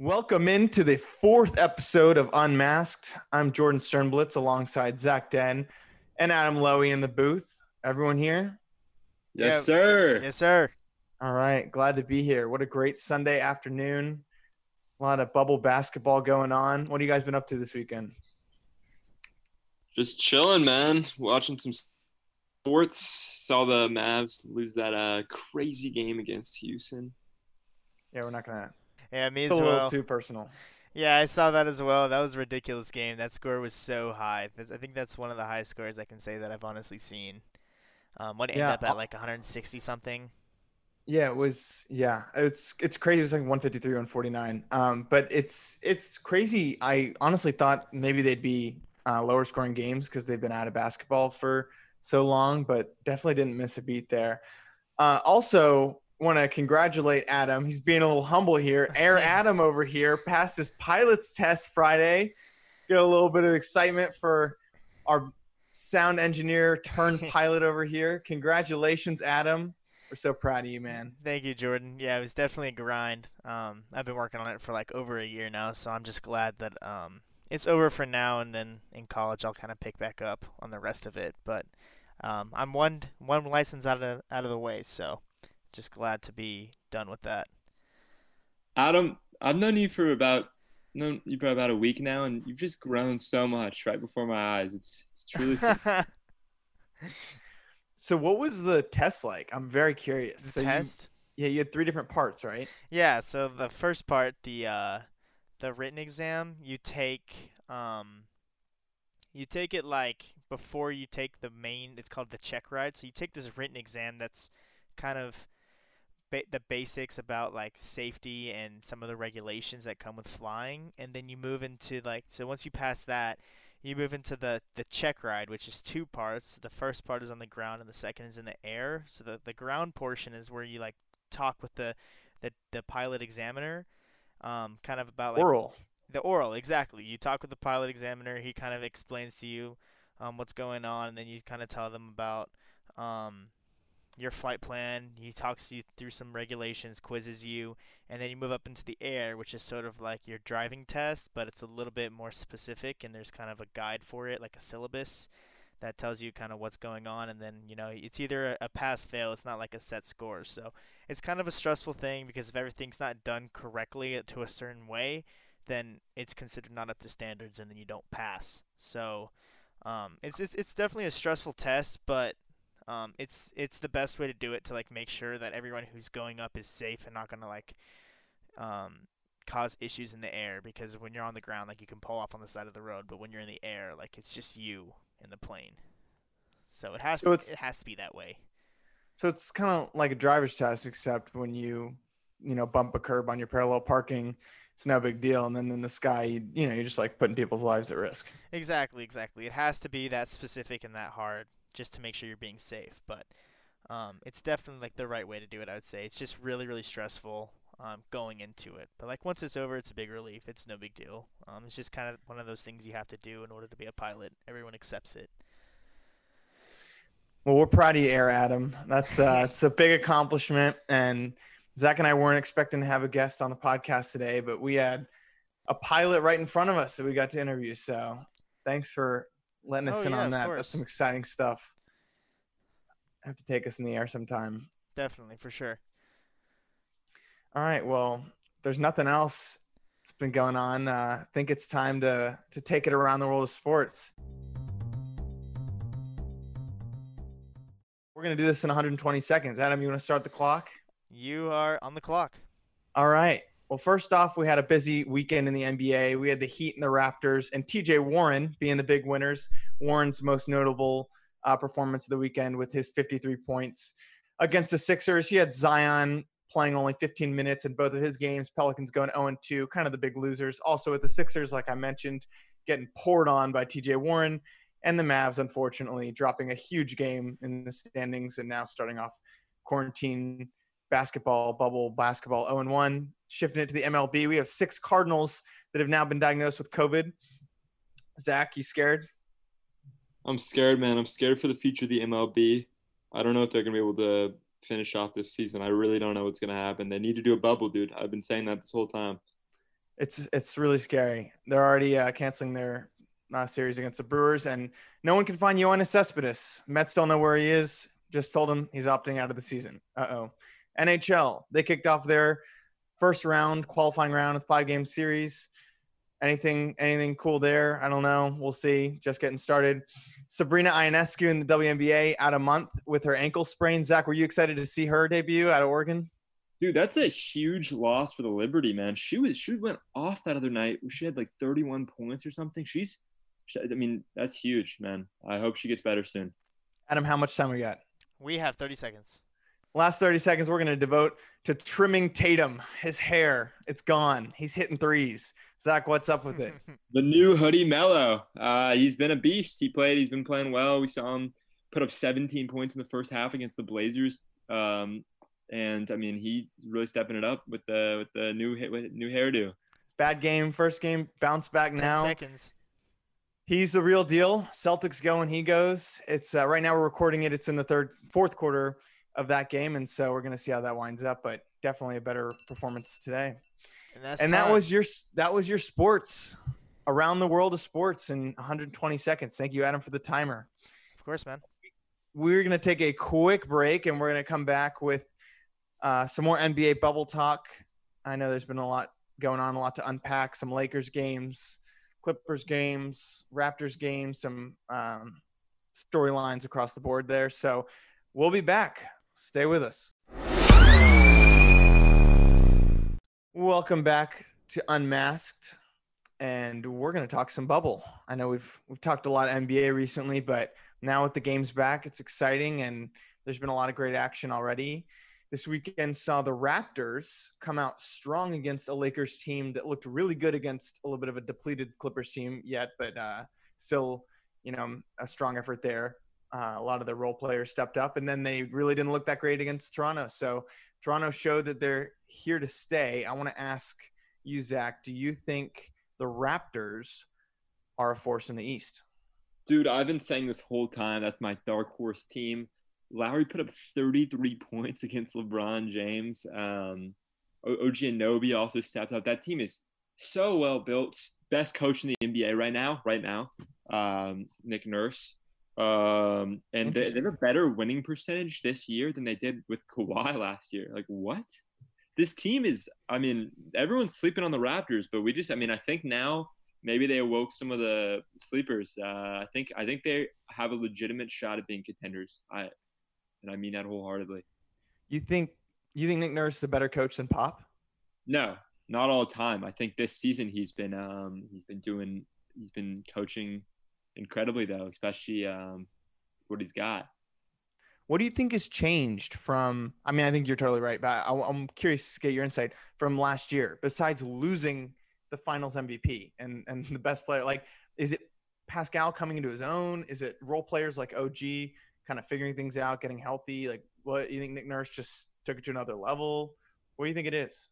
Welcome into the fourth episode of Unmasked. I'm Jordan Sternblitz alongside Zach Den and Adam Lowy in the booth. Everyone here? Yes, yeah. Sir. Yes, sir. All right. Glad to be here. What a great Sunday afternoon. A lot of bubble basketball going on. What have you guys been up to this weekend? Just chilling, man. Watching some sports. Saw the Mavs lose that crazy game against Houston. Yeah, we're not going to. Yeah, me as well. It's a little too personal. Yeah, I saw that as well. That was a ridiculous game. That score was so high. I think that's one of the highest scores I can say that I've honestly seen. What ended up at like 160-something? Yeah, it was. Yeah, it's crazy. It was like 153, 149. But it's crazy. I honestly thought maybe they'd be lower scoring games because they've been out of basketball for so long, but definitely didn't miss a beat there. Also, want to congratulate Adam. He's being a little humble here. Air Adam over here passed his pilot's test Friday. Get a little bit of excitement for our sound engineer turned pilot over here. Congratulations, Adam. We're so proud of you, man. Thank you, Jordan. Yeah, it was definitely a grind. I've been working on it for like over a year now, so I'm just glad that it's over for now, and then in college I'll kind of pick back up on the rest of it. But I'm one license out of the way, so just glad to be done with that. Adam, I've known you for about a week now, and you've just grown so much right before my eyes. It's truly. So what was the test like? I'm very curious. The test? You had three different parts, right? Yeah. So the first part, the written exam, you take it like before you take the main. It's called the check ride. So you take this written exam that's kind of the basics about like safety and some of the regulations that come with flying, and then you move into once you pass that, you move into the check ride, which is two parts. The first part is on the ground and the second is in the air. So the ground portion is where you like talk with the pilot examiner, kind of about like the oral. Exactly. You talk with the pilot examiner. He kind of explains to you what's going on, and then you kind of tell them about your flight plan. He talks to you through some regulations, quizzes you, and then you move up into the air, which is sort of like your driving test, but it's a little bit more specific, and there's kind of a guide for it, like a syllabus that tells you kind of what's going on. And then, it's either a pass-fail. It's not like a set score. So it's kind of a stressful thing because if everything's not done correctly to a certain way, then it's considered not up to standards, and then you don't pass. So it's definitely a stressful test, but it's the best way to do it to like make sure that everyone who's going up is safe and not going to like cause issues in the air, because when you're on the ground, like you can pull off on the side of the road, but when you're in the air, like it's just you in the plane. So it has to be that way. So it's kind of like a driver's test, except when you bump a curb on your parallel parking, it's no big deal. And then in the sky, you're just like putting people's lives at risk. Exactly. It has to be that specific and that hard, just to make sure you're being safe. But it's definitely like the right way to do it, I would say. It's just really, really stressful going into it. But like once it's over, it's a big relief. It's no big deal. It's just kind of one of those things you have to do in order to be a pilot. Everyone accepts it. Well, we're proud of you, Air Adam. That's it's a big accomplishment. And Zach and I weren't expecting to have a guest on the podcast today, but we had a pilot right in front of us that we got to interview. So thanks for letting us in on that. That's some exciting stuff. Have to take us in the air sometime. Definitely, for sure. All right. Well, there's nothing else that's been going on. I think it's time to take it around the world of sports. We're going to do this in 120 seconds. Adam, you want to start the clock? You are on the clock. All right. Well, first off, we had a busy weekend in the NBA. We had the Heat and the Raptors, and T.J. Warren being the big winners. Warren's most notable performance of the weekend with his 53 points against the Sixers. He had Zion playing only 15 minutes in both of his games. Pelicans going 0-2, kind of the big losers. Also with the Sixers, like I mentioned, getting poured on by T.J. Warren, and the Mavs, unfortunately, dropping a huge game in the standings and now starting off quarantine basketball, bubble basketball, 0-1. Shifting it to the MLB, we have 6 Cardinals that have now been diagnosed with COVID. Zach, you scared? I'm scared, man. I'm scared for the future of the MLB. I don't know if they're going to be able to finish off this season. I really don't know what's going to happen. They need to do a bubble, dude. I've been saying that this whole time. It's really scary. They're already canceling their series against the Brewers, and no one can find Yoenis Cespedes. Mets don't know where he is. Just told him he's opting out of the season. Uh-oh. NHL, they kicked off their first round, qualifying round of 5-game series. Anything cool there? I don't know. We'll see. Just getting started. Sabrina Ionescu in the WNBA out a month with her ankle sprain. Zach, were you excited to see her debut out of Oregon? Dude, that's a huge loss for the Liberty, man. She went off that other night. She had like 31 points or something. I mean, that's huge, man. I hope she gets better soon. Adam, how much time we got? We have 30 seconds. Last 30 seconds, we're going to devote to trimming Tatum. His hair, it's gone. He's hitting threes. Zach, what's up with it? The new Hoodie Mello. He's been a beast. He's been playing well. We saw him put up 17 points in the first half against the Blazers. And I mean, he's really stepping it up with the new hairdo. Bad game, first game, bounce back now. 10 seconds. He's the real deal. Celtics go and he goes. It's right now we're recording it. It's in the fourth quarter of that game, and so we're gonna see how that winds up. But definitely a better performance today. And that was your sports around the world of sports in 120 seconds. Thank you, Adam, for the timer. Of course, man. We're gonna take a quick break, and we're gonna come back with some more NBA bubble talk. I know there's been a lot going on, a lot to unpack. Some Lakers games, Clippers games, Raptors games, some storylines across the board there. So we'll be back. Stay with us. Welcome back to Unmasked, and we're going to talk some bubble. I know we've talked a lot of NBA recently, but now with the games back, it's exciting, and there's been a lot of great action already. This weekend saw the Raptors come out strong against a Lakers team that looked really good against a little bit of a depleted Clippers team yet, but still, you know, a strong effort there. A lot of their role players stepped up, and then they really didn't look that great against Toronto. So Toronto showed that they're here to stay. I want to ask you, Zach, do you think the Raptors are a force in the East? Dude, I've been saying this whole time, that's my dark horse team. Lowry put up 33 points against LeBron James. OG Anunoby also stepped up. That team is so well built. Best coach in the NBA right now, Nick Nurse. And they have a better winning percentage this year than they did with Kawhi last year. Like, what? This team is, I mean, everyone's sleeping on the Raptors, but we just, I mean, I think now maybe they awoke some of the sleepers. I think they have a legitimate shot at being contenders. And I mean that wholeheartedly. You think Nick Nurse is a better coach than Pop? No, not all the time. I think this season he's been coaching incredibly though, especially what he's got. What do you think has changed from? I mean, I think you're totally right, but I'm curious to get your insight from last year. Besides losing the Finals MVP and the best player, like, is it Pascal coming into his own? Is it role players like OG? Kind of figuring things out, getting healthy? Like, what you think Nick Nurse just took it to another level? What do you think it is?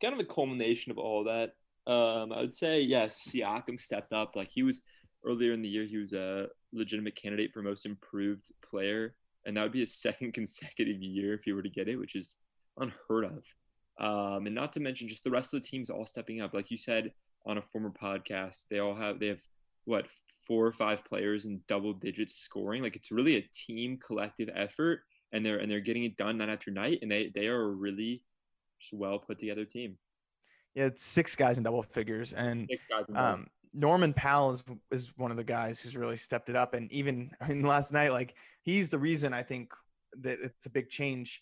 Kind of a culmination of all that. I would say, yes, Siakam stepped up. Like, he was earlier in the year, he was a legitimate candidate for most improved player, and that would be his second consecutive year if he were to get it, which is unheard of. And not to mention just the rest of the team's all stepping up. Like you said on a former podcast, they have what, 4 or 5 players in double digits scoring. Like, it's really a team collective effort, and they're getting it done night after night, and they are a really just well put together team. Yeah, it's 6 guys in double figures, and Norman Powell is one of the guys who's really stepped it up. And even, I mean, last night, like, he's the reason I think that it's a big change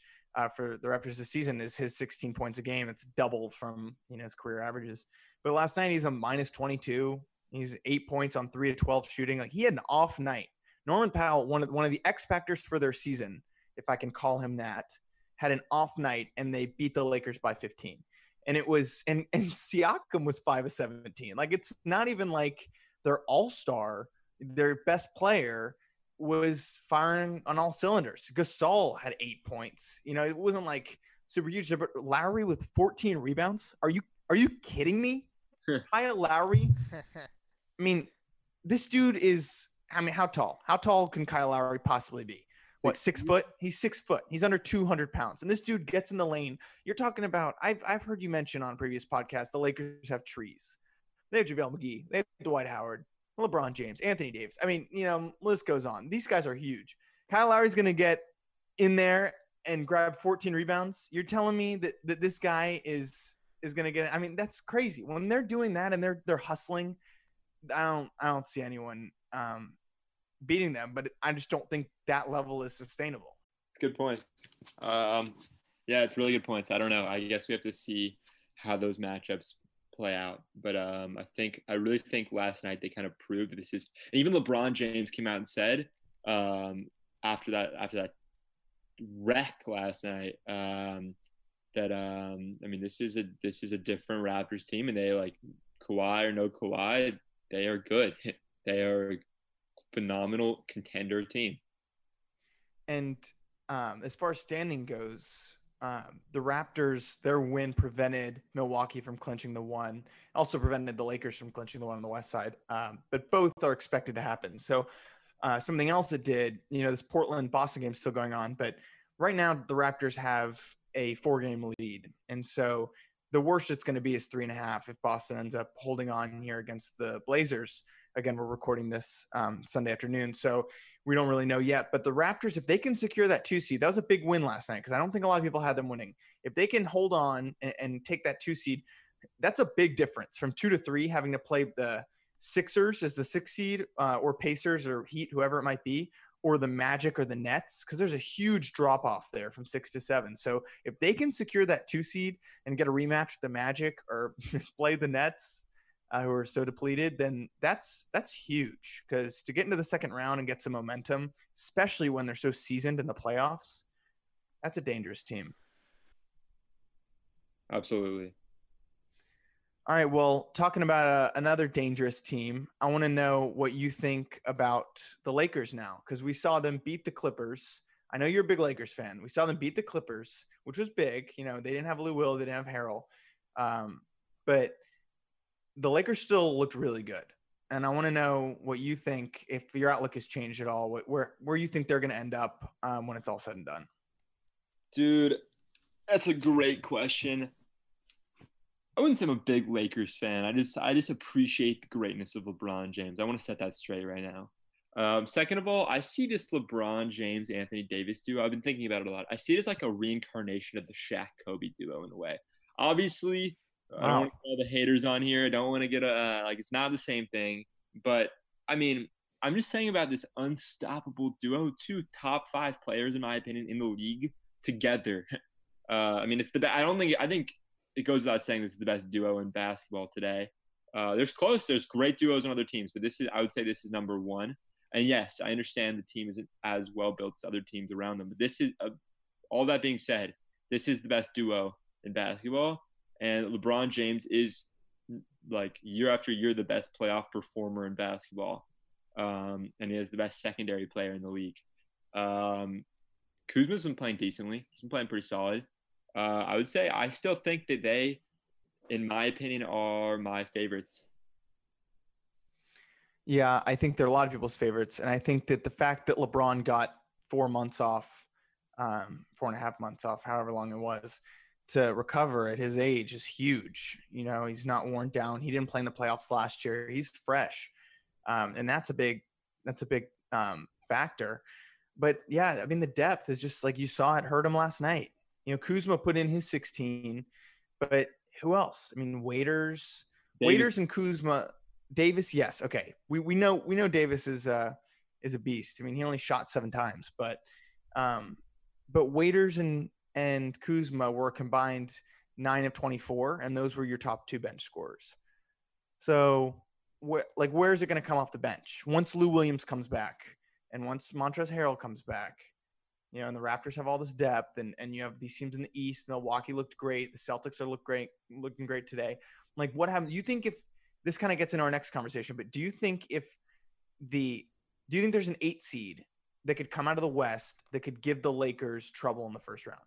for the Raptors this season is his 16 points a game. It's doubled from, you know, his career averages. But last night he's a minus 22. He's 8 points on 3 of 12 shooting. Like, he had an off night. Norman Powell, one of the X factors for their season, if I can call him that, had an off night, and they beat the Lakers by 15. And it was and Siakam was 5 of 17. Like, it's not even like their all-star, their best player was firing on all cylinders. Gasol had 8 points. You know, it wasn't like super huge. But Lowry with 14 rebounds. Are you kidding me? Kyle Lowry. I mean, this dude is, how tall? How tall can Kyle Lowry possibly be? what, 6 foot? He's 6 foot. He's under 200 pounds. And this dude gets in the lane. You're talking about, I've heard you mention on previous podcasts, the Lakers have trees. They have JaVale McGee. They have Dwight Howard, LeBron James, Anthony Davis. I mean, you know, list goes on. These guys are huge. Kyle Lowry's going to get in there and grab 14 rebounds. You're telling me that this guy is going to get, I mean, that's crazy. When they're doing that and they're hustling, I don't see anyone beating them, but I just don't think that level is sustainable. It's good points. Yeah, it's really good points. I don't know. I guess we have to see how those matchups play out. But I really think last night they kind of proved that this is, and even LeBron James came out and said after that wreck last night that this is a different Raptors team, and they, like, Kawhi or no Kawhi, they are good. They are a phenomenal contender team. And as far as standing goes, the Raptors, their win prevented Milwaukee from clinching the one, also prevented the Lakers from clinching the one on the West side. But both are expected to happen. So something else that did, you know, this Portland-Boston game is still going on, but right now the Raptors have a 4-game lead. And so the worst it's going to be is 3.5 if Boston ends up holding on here against the Blazers. Again, we're recording this Sunday afternoon, so we don't really know yet. But the Raptors, if they can secure that 2 seed, that was a big win last night because I don't think a lot of people had them winning. If they can hold on and take that 2 seed, that's a big difference from 2 to 3, having to play the Sixers as the 6 seed or Pacers or Heat, whoever it might be, or the Magic or the Nets, because there's a huge drop-off there from 6 to 7. So if they can secure that 2 seed and get a rematch with the Magic or play the Nets, who are so depleted, then that's huge, because to get into the second round and get some momentum, especially when they're so seasoned in the playoffs, that's a dangerous team. Absolutely. All right, well, talking about another dangerous team, I want to know what you think about the Lakers now, because we saw them beat the Clippers. I know you're a big Lakers fan. We saw them beat the Clippers, which was big. You know, they didn't have Lou Williams, they didn't have Harrell. But the Lakers still looked really good. And I want to know what you think, if your outlook has changed at all, where you think they're going to end up when it's all said and done. Dude, that's a great question. I wouldn't say I'm a big Lakers fan. I just appreciate the greatness of LeBron James. I want to set that straight right now. Second of all, I see this LeBron James, Anthony Davis duo. I've been thinking about it a lot. I see it as like a reincarnation of the Shaq Kobe duo in a way. Obviously, wow. I don't want to call the haters on here. I don't want to get it's not the same thing. But I mean, I'm just saying about this unstoppable duo, 2 top 5 players in my opinion in the league together. I think it goes without saying this is the best duo in basketball today. There's great duos on other teams, but I would say this is number one. And yes, I understand the team isn't as well built as other teams around them, but this is, all that being said, this is the best duo in basketball. And LeBron James is, like, year after year, the best playoff performer in basketball. And he has the best secondary player in the league. Kuzma's been playing decently. He's been playing pretty solid. I would say I still think that they, in my opinion, are my favorites. Yeah, I think they're a lot of people's favorites. And I think that the fact that LeBron got 4 months off, 4.5 months off, however long it was, to recover at his age is huge. You know, he's not worn down. He didn't play in the playoffs last year. He's fresh. And that's a big factor. But yeah, I mean, the depth is just, like you saw, it hurt him last night. You know, Kuzma put in his 16, but who else? I mean, Waiters and Kuzma, Davis. Yes. Okay. We know Davis is a beast. I mean, he only shot 7 times, but Waiters and Kuzma were combined 9 of 24. And those were your top 2 bench scorers. So where is it going to come off the bench? Once Lou Williams comes back and once Montrezl Harrell comes back, you know, and the Raptors have all this depth, and you have these teams in the East. Milwaukee looked great. The Celtics looking great today. Like, what happens? You think, if this kind of gets into our next conversation, but do you think there's an 8 seed that could come out of the West that could give the Lakers trouble in the first round?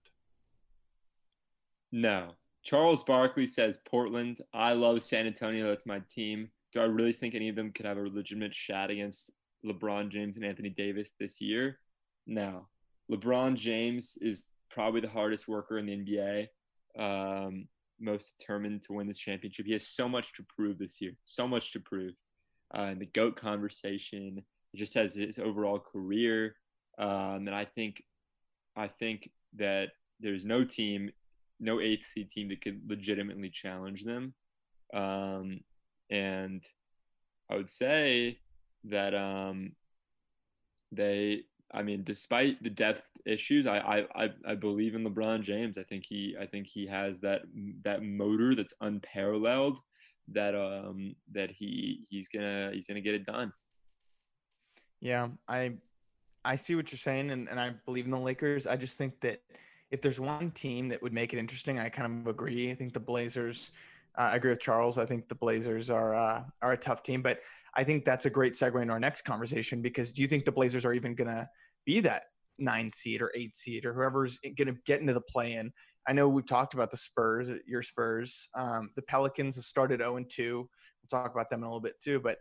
No. Charles Barkley says Portland. I love San Antonio. That's my team. Do I really think any of them could have a legitimate shot against LeBron James and Anthony Davis this year? No. LeBron James is probably the hardest worker in the NBA, most determined to win this championship. He has so much to prove this year, so much to prove. And the GOAT conversation, it just has his overall career. And I think that there's no team, no eighth seed team that could legitimately challenge them. And I would say that despite the depth issues, I believe in LeBron James. I think he has that motor that's unparalleled, that he's gonna get it done. Yeah, I see what you're saying, and I believe in the Lakers. I just think that if there's one team that would make it interesting, I kind of agree. I think the Blazers. I agree with Charles. I think the Blazers are a tough team, but I think that's a great segue into our next conversation, because do you think the Blazers are even going to be that 9 seed or 8 seed or whoever's going to get into the play-in? I know we've talked about the Spurs, your Spurs. The Pelicans have started 0-2. We'll talk about them in a little bit too. But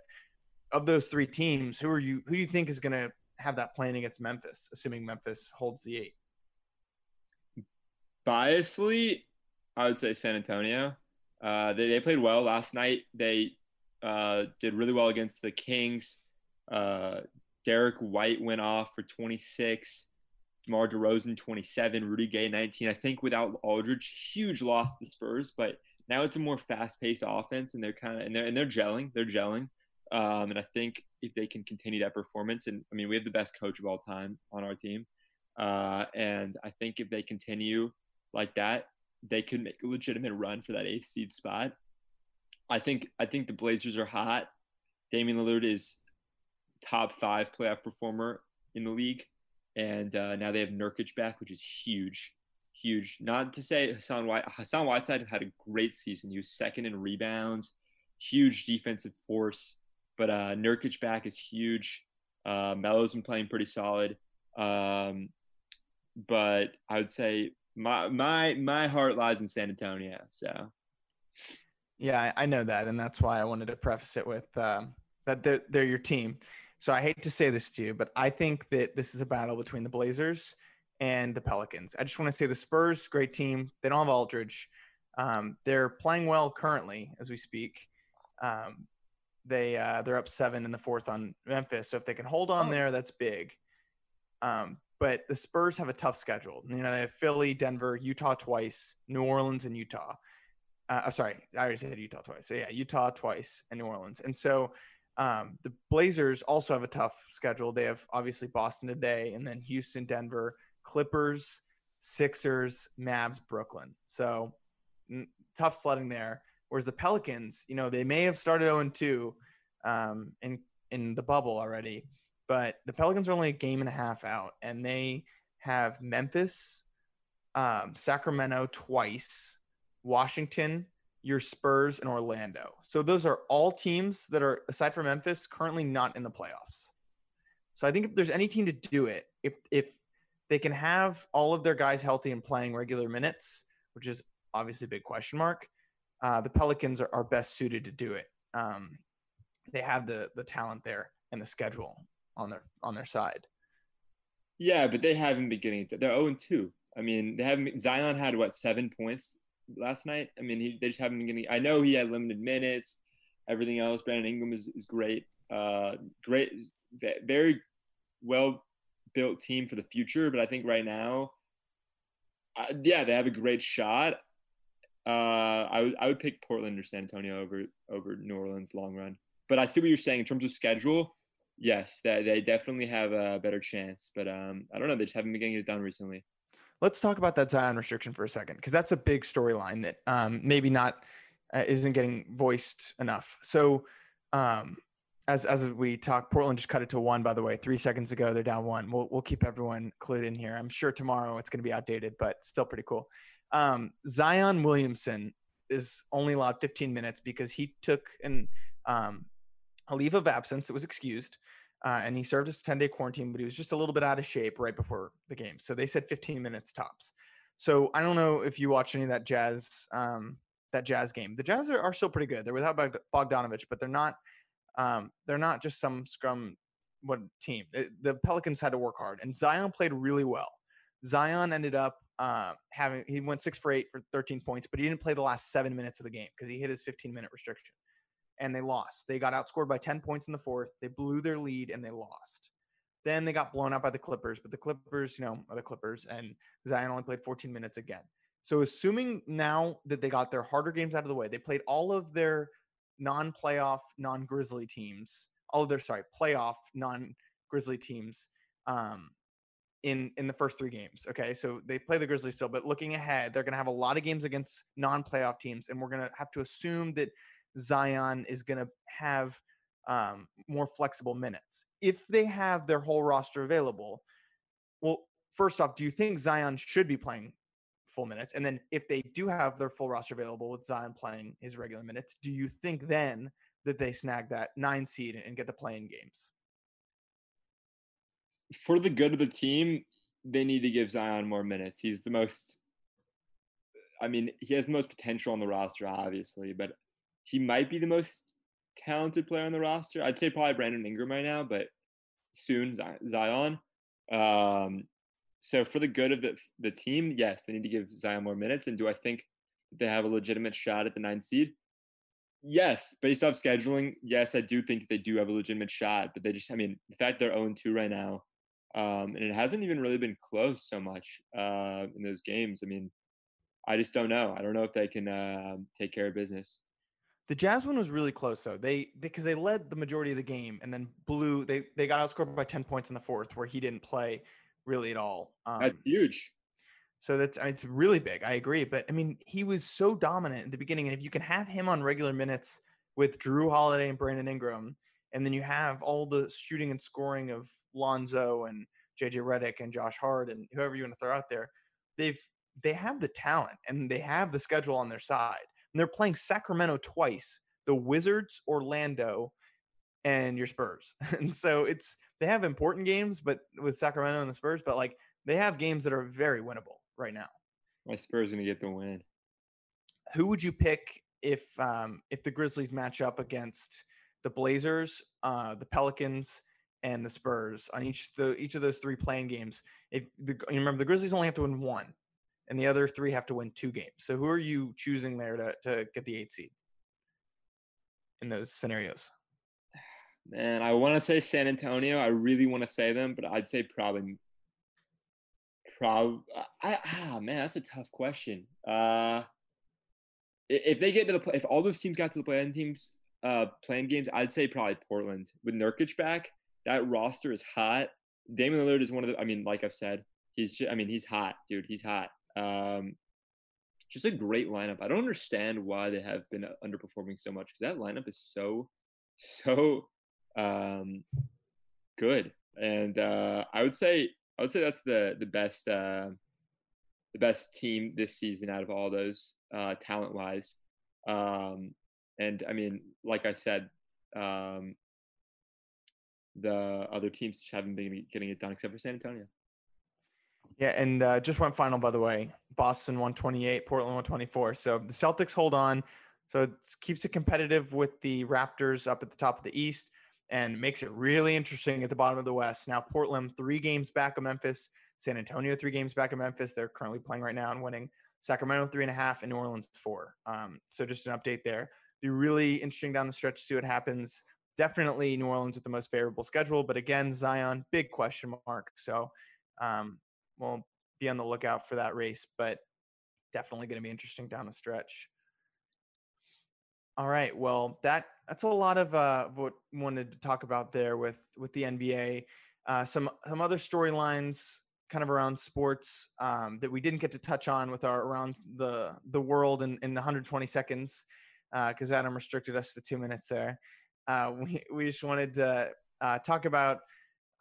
of those three teams, who do you think is going to have that play-in against Memphis, assuming Memphis holds the 8? Biasly, I would say San Antonio. They played well last night. They did really well against the Kings. Derek White went off for 26. DeMar DeRozan, 27. Rudy Gay, 19. I think without Aldridge, huge loss to the Spurs. But now it's a more fast-paced offense, and they're gelling. They're gelling. And I think if they can continue that performance, and I mean, we have the best coach of all time on our team. And I think if they continue like that, they could make a legitimate run for that 8th seed spot. I think the Blazers are hot. Damian Lillard is top 5 playoff performer in the league. And now they have Nurkic back, which is huge, huge. Not to say Hassan Whiteside had a great season. He was second in rebounds, huge defensive force. But Nurkic back is huge. Melo's been playing pretty solid. But I would say my heart lies in San Antonio. So, yeah, I know that, and that's why I wanted to preface it with that they're your team. So I hate to say this to you, but I think that this is a battle between the Blazers and the Pelicans. I just want to say the Spurs, great team. They don't have Aldridge. They're playing well currently as we speak. They're up 7 in the 4th on Memphis. So if they can hold on there, that's big. But the Spurs have a tough schedule. You know, they have Philly, Denver, Utah twice, New Orleans, and Utah. Sorry, I already said Utah twice. So, yeah, Utah twice and New Orleans. And so the Blazers also have a tough schedule. They have, obviously, Boston today, and then Houston, Denver, Clippers, Sixers, Mavs, Brooklyn. So tough sledding there. Whereas the Pelicans, you know, they may have started 0-2 in the bubble already. But the Pelicans are only a game and a half out, and they have Memphis, Sacramento twice, Washington, your Spurs, and Orlando. So those are all teams that are, aside from Memphis, currently not in the playoffs. So I think if there's any team to do it, if they can have all of their guys healthy and playing regular minutes, which is obviously a big question mark, the Pelicans are best suited to do it. They have the talent there and the schedule on their side. Yeah, but they haven't been getting it. They're 0-2. I mean, they haven't. Zion had 7 points last night. I mean, they just haven't been getting. I know he had limited minutes, everything else. Brandon Ingram is great. Great, very well built team for the future. But I think right now, they have a great shot. I would pick Portland or San Antonio over New Orleans long run. But I see what you're saying in terms of schedule. Yes, they definitely have a better chance, but I don't know. They just haven't been getting it done recently. Let's talk about that Zion restriction for a second, because that's a big storyline that maybe not isn't getting voiced enough. So as we talk, Portland just cut it to 1, by the way, 3 seconds ago. They're down 1. We'll keep everyone clued in here. I'm sure tomorrow it's going to be outdated, but still pretty cool. Zion Williamson is only allowed 15 minutes because he took a leave of absence. It was excused, and he served his 10-day quarantine, but he was just a little bit out of shape right before the game. So they said 15 minutes tops. So I don't know if you watch any of that Jazz game. The Jazz are still pretty good. They're without Bogdanovic, but they're not just some scrum team. The Pelicans had to work hard, and Zion played really well. Zion ended up he went 6 for 8 for 13 points, but he didn't play the last 7 minutes of the game because he hit his 15-minute restriction. And they lost. They got outscored by 10 points in the fourth. They blew their lead and they lost. Then they got blown out by the Clippers, but the Clippers, you know, are the Clippers, and Zion only played 14 minutes again. So assuming now that they got their harder games out of the way, they played all of their non-playoff, non-Grizzly teams, all of their, playoff, non-Grizzly teams in the first 3 games. Okay, so they play the Grizzlies still, but looking ahead, they're going to have a lot of games against non-playoff teams, and we're going to have to assume that Zion is going to have more flexible minutes. If they have their whole roster available, well, first off, do you think Zion should be playing full minutes? And then if they do have their full roster available with Zion playing his regular minutes, do you think then that they snag that 9 seed and get the play-in games? For the good of the team, they need to give Zion more minutes. He's the most – I mean, he has the most potential on the roster, obviously, but he might be the most talented player on the roster. I'd say probably Brandon Ingram right now, but soon Zion. So for the good of the team, yes, they need to give Zion more minutes. And do I think they have a legitimate shot at the 9 seed? Yes, based off scheduling, yes, I do think they do have a legitimate shot. But they just, I mean, the fact they're 0-2 right now, and it hasn't even really been close so much in those games. I mean, I just don't know. I don't know if they can take care of business. The Jazz one was really close, though. Because they led the majority of the game and then blew. They got outscored by 10 points in the fourth, where he didn't play really at all. That's huge. So it's really big. I agree, but I mean, he was so dominant at the beginning, and if you can have him on regular minutes with Drew Holiday and Brandon Ingram, and then you have all the shooting and scoring of Lonzo and JJ Redick and Josh Hart and whoever you want to throw out there, they have the talent and they have the schedule on their side. And they're playing Sacramento twice, the Wizards, Orlando, and your Spurs. And so they have important games, but with Sacramento and the Spurs, but like they have games that are very winnable right now. My Spurs are going to get the win. Who would you pick if the Grizzlies match up against the Blazers, the Pelicans, and the Spurs on each of those 3 play-in games? Remember, the Grizzlies only have to win 1. And the other 3 have to win 2 games. So who are you choosing there to get the 8 seed in those scenarios? Man, I want to say San Antonio. I really want to say them, but I'd say probably. Man, that's a tough question. If they get to if all those teams got to the play-in games, I'd say probably Portland with Nurkic back. That roster is hot. Damian Lillard is one of the. I mean, like I've said, he's hot, dude. He's hot. Just a great lineup. I don't understand why they have been underperforming so much, because that lineup is so good. And I would say that's the best team this season out of all those talent wise. And I mean, like I said, the other teams just haven't been getting it done except for San Antonio. Yeah, and just went final, by the way. Boston 128, Portland 124. So the Celtics hold on. So it keeps it competitive with the Raptors up at the top of the East and makes it really interesting at the bottom of the West. Now Portland 3 games back of Memphis, San Antonio 3 games back of Memphis. They're currently playing right now and winning. Sacramento 3.5 and New Orleans 4. So just an update there. Be really interesting down the stretch to see what happens. Definitely New Orleans with the most favorable schedule. But again, Zion, big question mark. So we'll be on the lookout for that race, but definitely going to be interesting down the stretch. All right. Well, that's a lot of what we wanted to talk about there with the NBA. Some other storylines kind of around sports that we didn't get to touch on with our Around the World in 120 seconds because Adam restricted us to 2 minutes there. We just wanted to talk about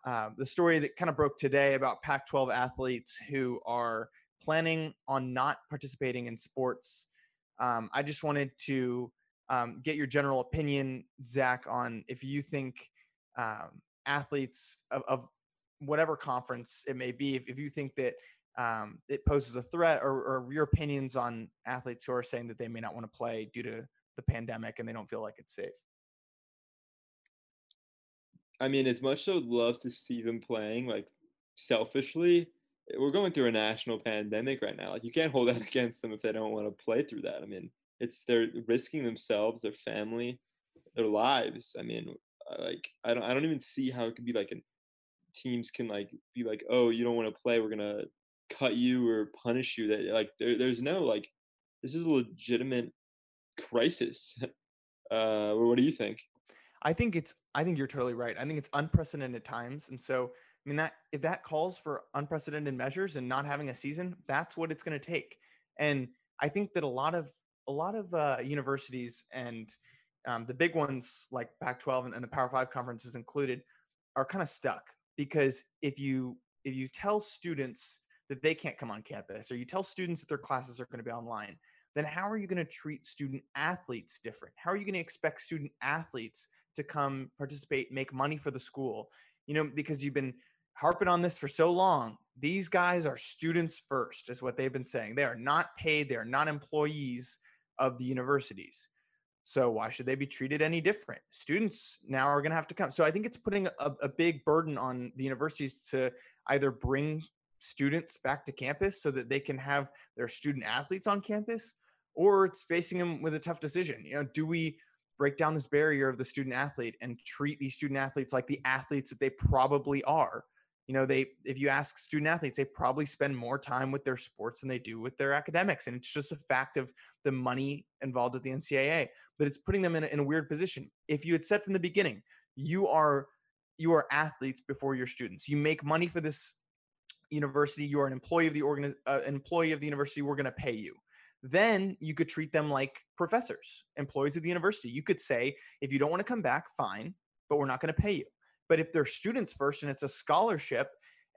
the story that kind of broke today about Pac-12 athletes who are planning on not participating in sports. I just wanted to get your general opinion, Zach, on if you think athletes of whatever conference it may be, if you think that it poses a threat, or your opinions on athletes who are saying that they may not want to play due to the pandemic and they don't feel like it's safe. I mean, as much as I would love to see them playing, like selfishly, we're going through a national pandemic right now. Like, you can't hold that against them if they don't want to play through that. I mean, it's, they're risking themselves, their family, their lives. I mean, like, I don't even see how it could be like teams can like be like, oh, you don't want to play, we're gonna cut you or punish you. That, like, there's no, like, this is a legitimate crisis. What do you think? I think you're totally right. I think it's unprecedented times, and so I mean that if that calls for unprecedented measures and not having a season, that's what it's going to take. And I think that a lot of universities and the big ones like Pac-12 and the Power 5 conferences included are kind of stuck, because if you tell students that they can't come on campus, or you tell students that their classes are going to be online, then how are you going to treat student athletes different? How are you going to expect student athletes to come participate, make money for the school? You know, because you've been harping on this for so long. These guys are students first, is what they've been saying. They are not paid. They are not employees of the universities. So why should they be treated any different? Students now are going to have to come. So I think it's putting a big burden on the universities to either bring students back to campus so that they can have their student athletes on campus, or it's facing them with a tough decision. You know, do we break down this barrier of the student athlete and treat these student athletes like the athletes that they probably are? You know, if you ask student athletes, they probably spend more time with their sports than they do with their academics. And it's just a fact of the money involved at the NCAA. But it's putting them in a weird position. If you had said from the beginning, you are athletes before you're students. You make money for this university. You are an employee of the university. We're going to pay you. Then you could treat them like professors, employees of the university. You could say, if you don't want to come back, fine, but we're not going to pay you. But if they're students first and it's a scholarship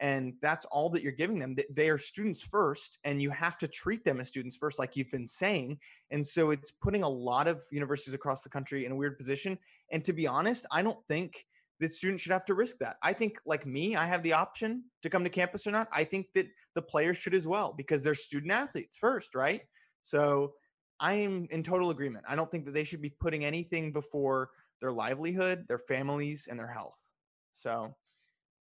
and that's all that you're giving them, they are students first, and you have to treat them as students first, like you've been saying. And so it's putting a lot of universities across the country in a weird position. And to be honest, I don't think that students should have to risk that. I think, like me, I have the option to come to campus or not. I think that the players should as well, because they're student athletes first, right? So I am in total agreement. I don't think that they should be putting anything before their livelihood, their families, and their health. So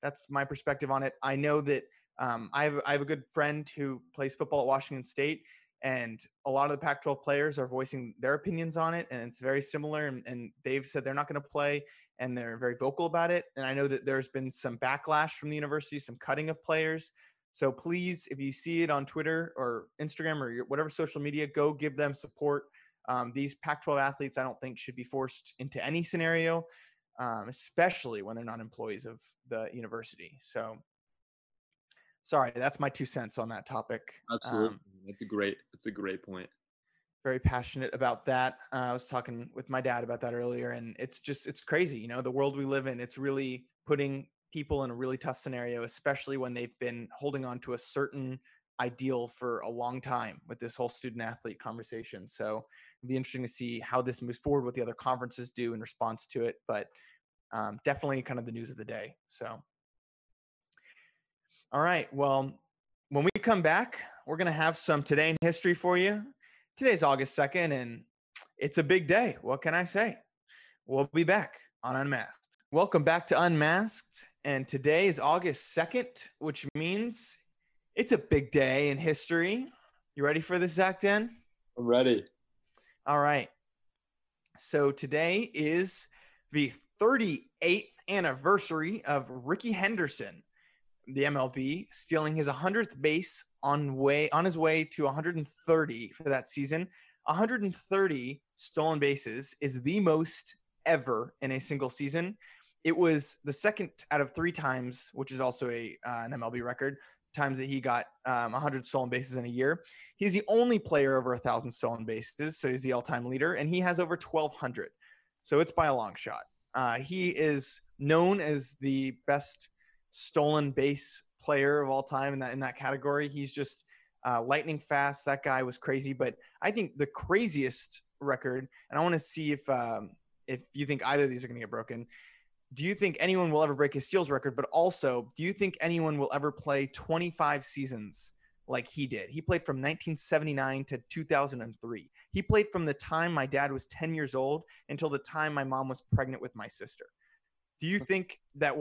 that's my perspective on it. I know that I have a good friend who plays football at Washington State, and a lot of the Pac-12 players are voicing their opinions on it, and it's very similar, and they've said they're not going to play, and they're very vocal about it. And I know that there's been some backlash from the university, some cutting of players. So please, if you see it on Twitter or Instagram or whatever social media, go give them support. These Pac-12 athletes, I don't think, should be forced into any scenario. Especially when they're not employees of the university. So, sorry, that's my 2 cents on that topic. Absolutely, that's a great point. Very passionate about that. I was talking with my dad about that earlier, and it's crazy. You know, the world we live in, it's really putting people in a really tough scenario, especially when they've been holding on to a certain ideal for a long time with this whole student athlete conversation. So it'd be interesting to see how this moves forward, what the other conferences do in response to it, but definitely kind of the news of the day. So, all right. Well, when we come back, we're going to have some Today in History for you. Today's August 2nd, and it's a big day. What can I say? We'll be back on Unmasked. Welcome back to Unmasked. And today is August 2nd, which means it's a big day in history. You ready for this, Zach Den? I'm ready. All right. So today is the 38th anniversary of Ricky Henderson, the MLB, stealing his 100th base on his way to 130 for that season. 130 stolen bases is the most ever in a single season. It was the second out of 3 times, which is also an MLB record, times that he got 100 stolen bases in a year. He's the only player over 1,000 stolen bases, so he's the all-time leader, and he has over 1,200. So it's by a long shot. He is known as the best stolen base player of all time in that category. He's just lightning fast. That guy was crazy. But I think the craziest record, and I want to see if you think either of these are going to get broken. Do you think anyone will ever break his steals record? But also, do you think anyone will ever play 25 seasons like he did? He played from 1979 to 2003. He played from the time my dad was 10 years old until the time my mom was pregnant with my sister. Do you think that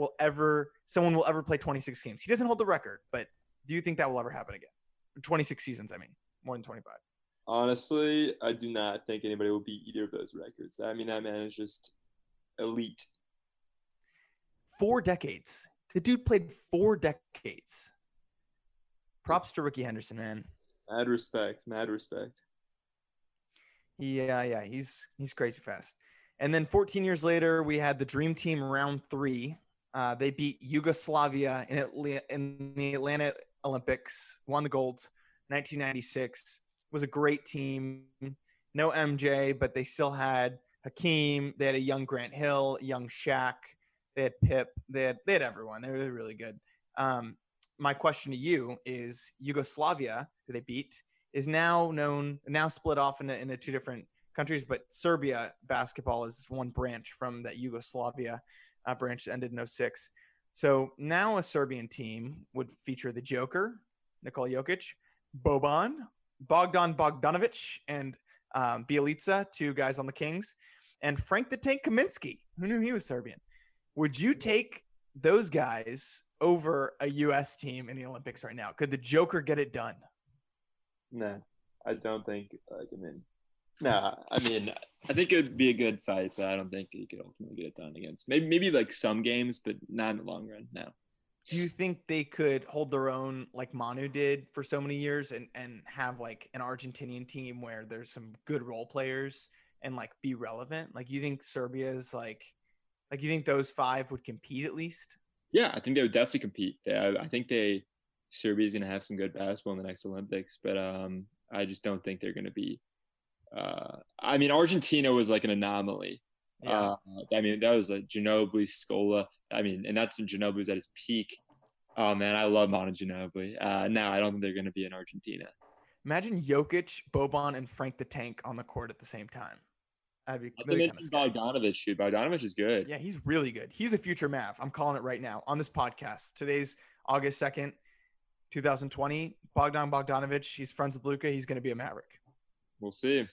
someone will ever play 26 games? He doesn't hold the record, but Do you think that will ever happen again? 26 seasons, I mean, more than 25. Honestly, I do not think anybody will beat either of those records. I mean, that man is just elite. 4 decades. The dude played 4 decades. Props to Ricky Henderson, man. Mad respect. Mad respect. Yeah. He's crazy fast. And then 14 years later, we had the Dream Team round 3. They beat Yugoslavia in the Atlanta Olympics, won the gold, 1996. Was a great team. No MJ, but they still had Hakeem. They had a young Grant Hill, young Shaq. They had Pip. They had everyone. They were really good. My question to you is Yugoslavia, who they beat, is now split off into 2 different countries, but Serbia basketball is 1 branch from that Yugoslavia branch that ended in 2006. So now a Serbian team would feature the Joker, Nikola Jokic, Boban, Bogdan Bogdanovic, and Bjelica, 2 guys on the Kings, and Frank the Tank Kaminsky. Who knew he was Serbian? Would you take those guys over a U.S. team in the Olympics right now? Could the Joker get it done? No, I don't think. I think it would be a good fight, but I don't think he could ultimately get it done against. Maybe like some games, but not in the long run. No. Do you think they could hold their own like Manu did for so many years and have like an Argentinian team where there's some good role players and like be relevant? Like you think Serbia is like you think those 5 would compete at least? Yeah, I think they would definitely compete. Serbia is going to have some good basketball in the next Olympics, but I just don't think they're going to be. Argentina was like an anomaly. Yeah. That was like Ginobili, Scola. And that's when Ginobili was at his peak. Oh, man, I love Manu Ginobili. No, I don't think they're going to be in Argentina. Imagine Jokic, Boban, and Frank the Tank on the court at the same time. Bogdanovic is good. Yeah, he's really good. He's a future Mav. I'm calling it right now on this podcast. Today's August 2nd, 2020. Bogdan Bogdanovic, he's friends with Luka. He's going to be a Maverick. We'll see.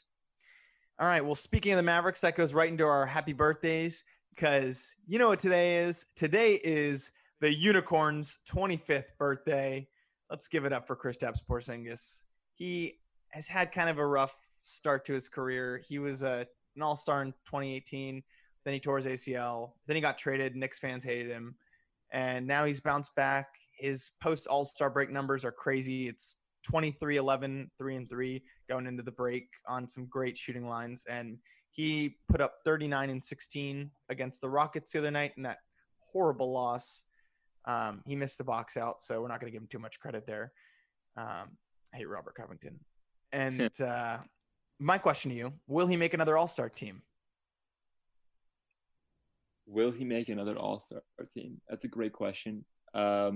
All right. Well, speaking of the Mavericks, that goes right into our happy birthdays because you know what today is? Today is the Unicorns' 25th birthday. Let's give it up for Kristaps Porzingis. He has had kind of a rough start to his career. He was an all-star in 2018. Then he tore his ACL. Then he got traded. Knicks fans hated him. And now he's bounced back. His post-all-star break numbers are crazy. It's 23, 11, 3-3 going into the break on some great shooting lines. And he put up 39 and 16 against the Rockets the other night in that horrible loss. He missed the box out, so we're not going to give him too much credit there. I hate Robert Covington. And my question to you, will he make another all-star team? Will he make another all-star team? That's a great question. I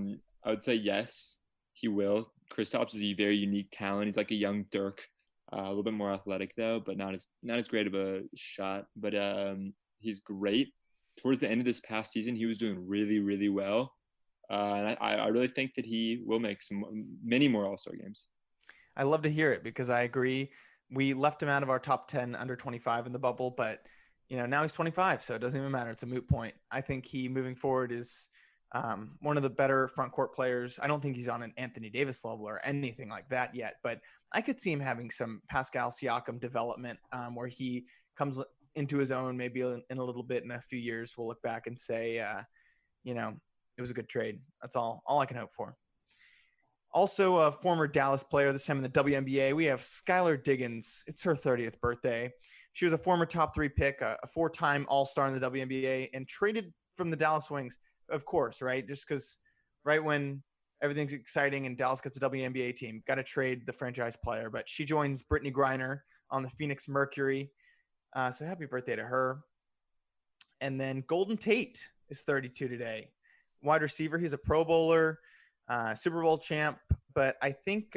would say yes, he will. Kristaps is a very unique talent. He's like a young Dirk, a little bit more athletic though, but not as great of a shot. But he's great. Towards the end of this past season, he was doing really, really well, and I really think that he will make many more All-Star games. I love to hear it because I agree. We left him out of our top 10 under 25 in the bubble, but you know now he's 25, so it doesn't even matter. It's a moot point. I think he moving forward is. One of the better front court players. I don't think he's on an Anthony Davis level or anything like that yet, but I could see him having some Pascal Siakam development where he comes into his own, maybe in a little bit in a few years, we'll look back and say, it was a good trade. That's all I can hope for. Also a former Dallas player, this time in the WNBA, we have Skylar Diggins. It's her 30th birthday. She was a former top 3 pick, a 4-time all-star in the WNBA and traded from the Dallas Wings. Of course, right? Just because right when everything's exciting and Dallas gets a WNBA team, got to trade the franchise player. But she joins Brittany Griner on the Phoenix Mercury. So happy birthday to her. And then Golden Tate is 32 today. Wide receiver. He's a Pro Bowler, Super Bowl champ. But I think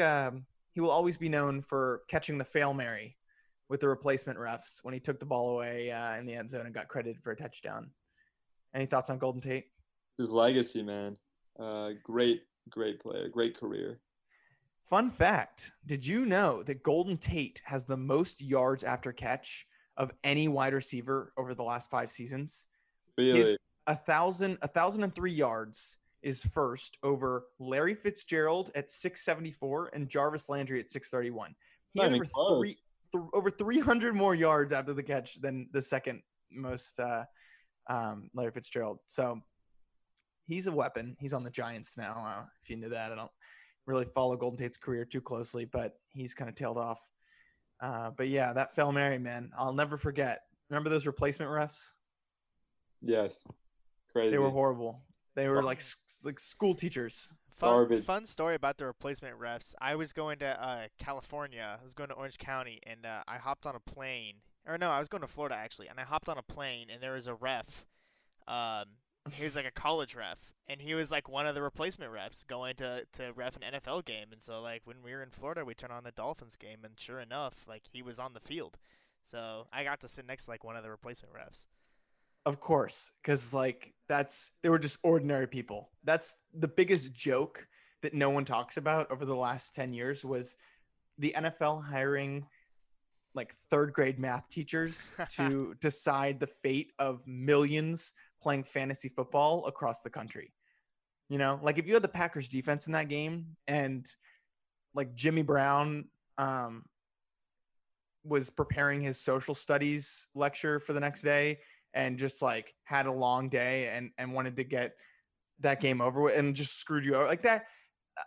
he will always be known for catching the Hail Mary with the replacement refs when he took the ball away in the end zone and got credited for a touchdown. Any thoughts on Golden Tate? His legacy, man. Great player, great career. Fun fact, did you know that Golden Tate has the most yards after catch of any wide receiver over the last 5 seasons? Really? He has 1,003 yards is first over Larry Fitzgerald at 674 and Jarvis Landry at 631. He had over 300 more yards after the catch than the second most Larry Fitzgerald. So he's a weapon. He's on the Giants now. If you knew that, I don't really follow Golden Tate's career too closely, but he's kind of tailed off. But yeah, that Hail Mary, man, I'll never forget. Remember those replacement refs? Yes. Crazy. They were horrible. They were like school teachers. Fun story about the replacement refs. I was going to California. I was going to Orange County, and I hopped on a plane. Or no, I was going to Florida, actually. And I hopped on a plane, and there was a ref. He was like a college ref. And he was like one of the replacement refs going to ref an NFL game. And so, like, when we were in Florida, we turned on the Dolphins game. And sure enough, like, he was on the field. So I got to sit next to, like, one of the replacement refs. Of course, because, like, they were just ordinary people. That's the biggest joke that no one talks about over the last 10 years was the NFL hiring, like, third-grade math teachers to decide the fate of millions playing fantasy football across the country. You know? Like, if you had the Packers defense in that game and, like, Jimmy Brown was preparing his social studies lecture for the next day and just like had a long day and wanted to get that game over with and just screwed you over like that.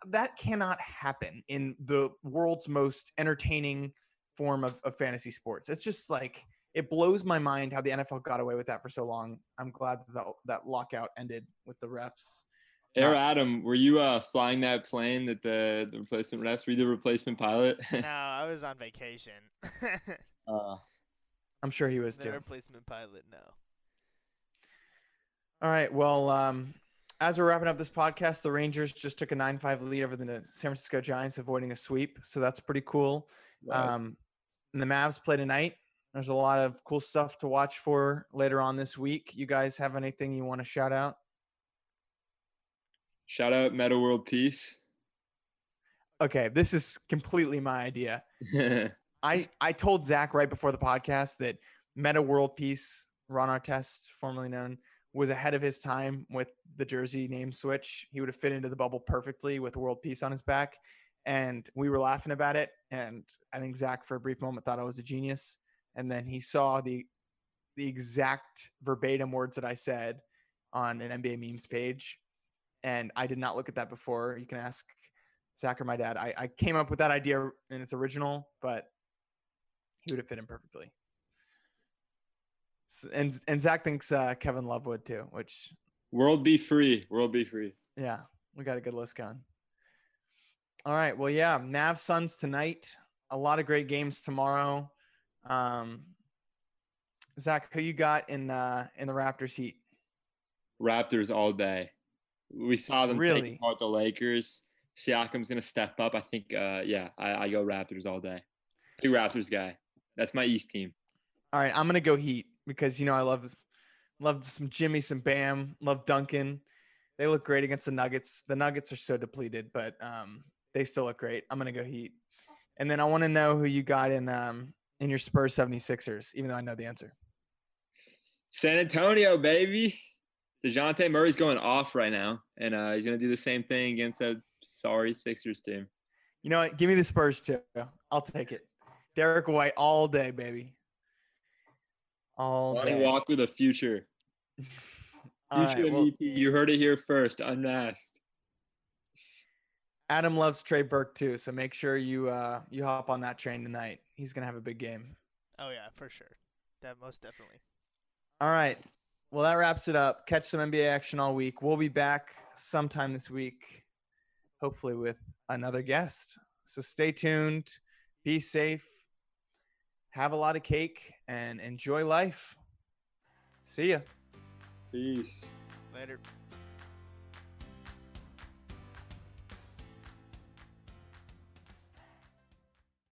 That cannot happen in the world's most entertaining form of fantasy sports. It's just like, it blows my mind how the NFL got away with that for so long. I'm glad that lockout ended with the refs. Adam, were you flying that plane that the replacement refs? Were you the replacement pilot? No, I was on vacation. I'm sure he was too. The replacement pilot, no. All right, well, as we're wrapping up this podcast, the Rangers just took a 9-5 lead over the San Francisco Giants, avoiding a sweep, so that's pretty cool. Wow. And the Mavs play tonight. There's a lot of cool stuff to watch for later on this week. You guys have anything you want to shout out? Shout out Meta World Peace. Okay, this is completely my idea. I told Zach right before the podcast that Meta World Peace, Ron Artest, formerly known, was ahead of his time with the jersey name switch. He would have fit into the bubble perfectly with World Peace on his back. And we were laughing about it. And I think Zach, for a brief moment, thought I was a genius. And then he saw the exact verbatim words that I said on an NBA memes page. And I did not look at that before. You can ask Zach or my dad. I came up with that idea in its original, but he would have fit in perfectly. So, and Zach thinks Kevin Love would too, which... World be free. World be free. Yeah, we got a good list going. All right, well, yeah, Mavs Suns tonight. A lot of great games tomorrow. Zach, who you got in the Raptors heat? Raptors all day. We saw them take apart the Lakers. Siakam's going to step up. I think, I go Raptors all day. Big Raptors guy. That's my East team. All right, I'm going to go Heat because, you know, I love some Jimmy, some Bam, love Duncan. They look great against the Nuggets. The Nuggets are so depleted, but they still look great. I'm going to go Heat. And then I want to know who you got in your Spurs 76ers, even though I know the answer. San Antonio, baby. DeJounte Murray's going off right now, and he's going to do the same thing against that sorry Sixers team. You know what? Give me the Spurs, too. I'll take it. Derek White all day, baby. All Lonnie day. Walk with a future. Right, well, you heard it here first, unmasked. Adam loves Trey Burke, too, so make sure you hop on that train tonight. He's going to have a big game. Oh, yeah, for sure. Most definitely. All right. Well, that wraps it up. Catch some NBA action all week. We'll be back sometime this week, hopefully with another guest. So stay tuned, be safe, have a lot of cake, and enjoy life. See ya. Peace. Later.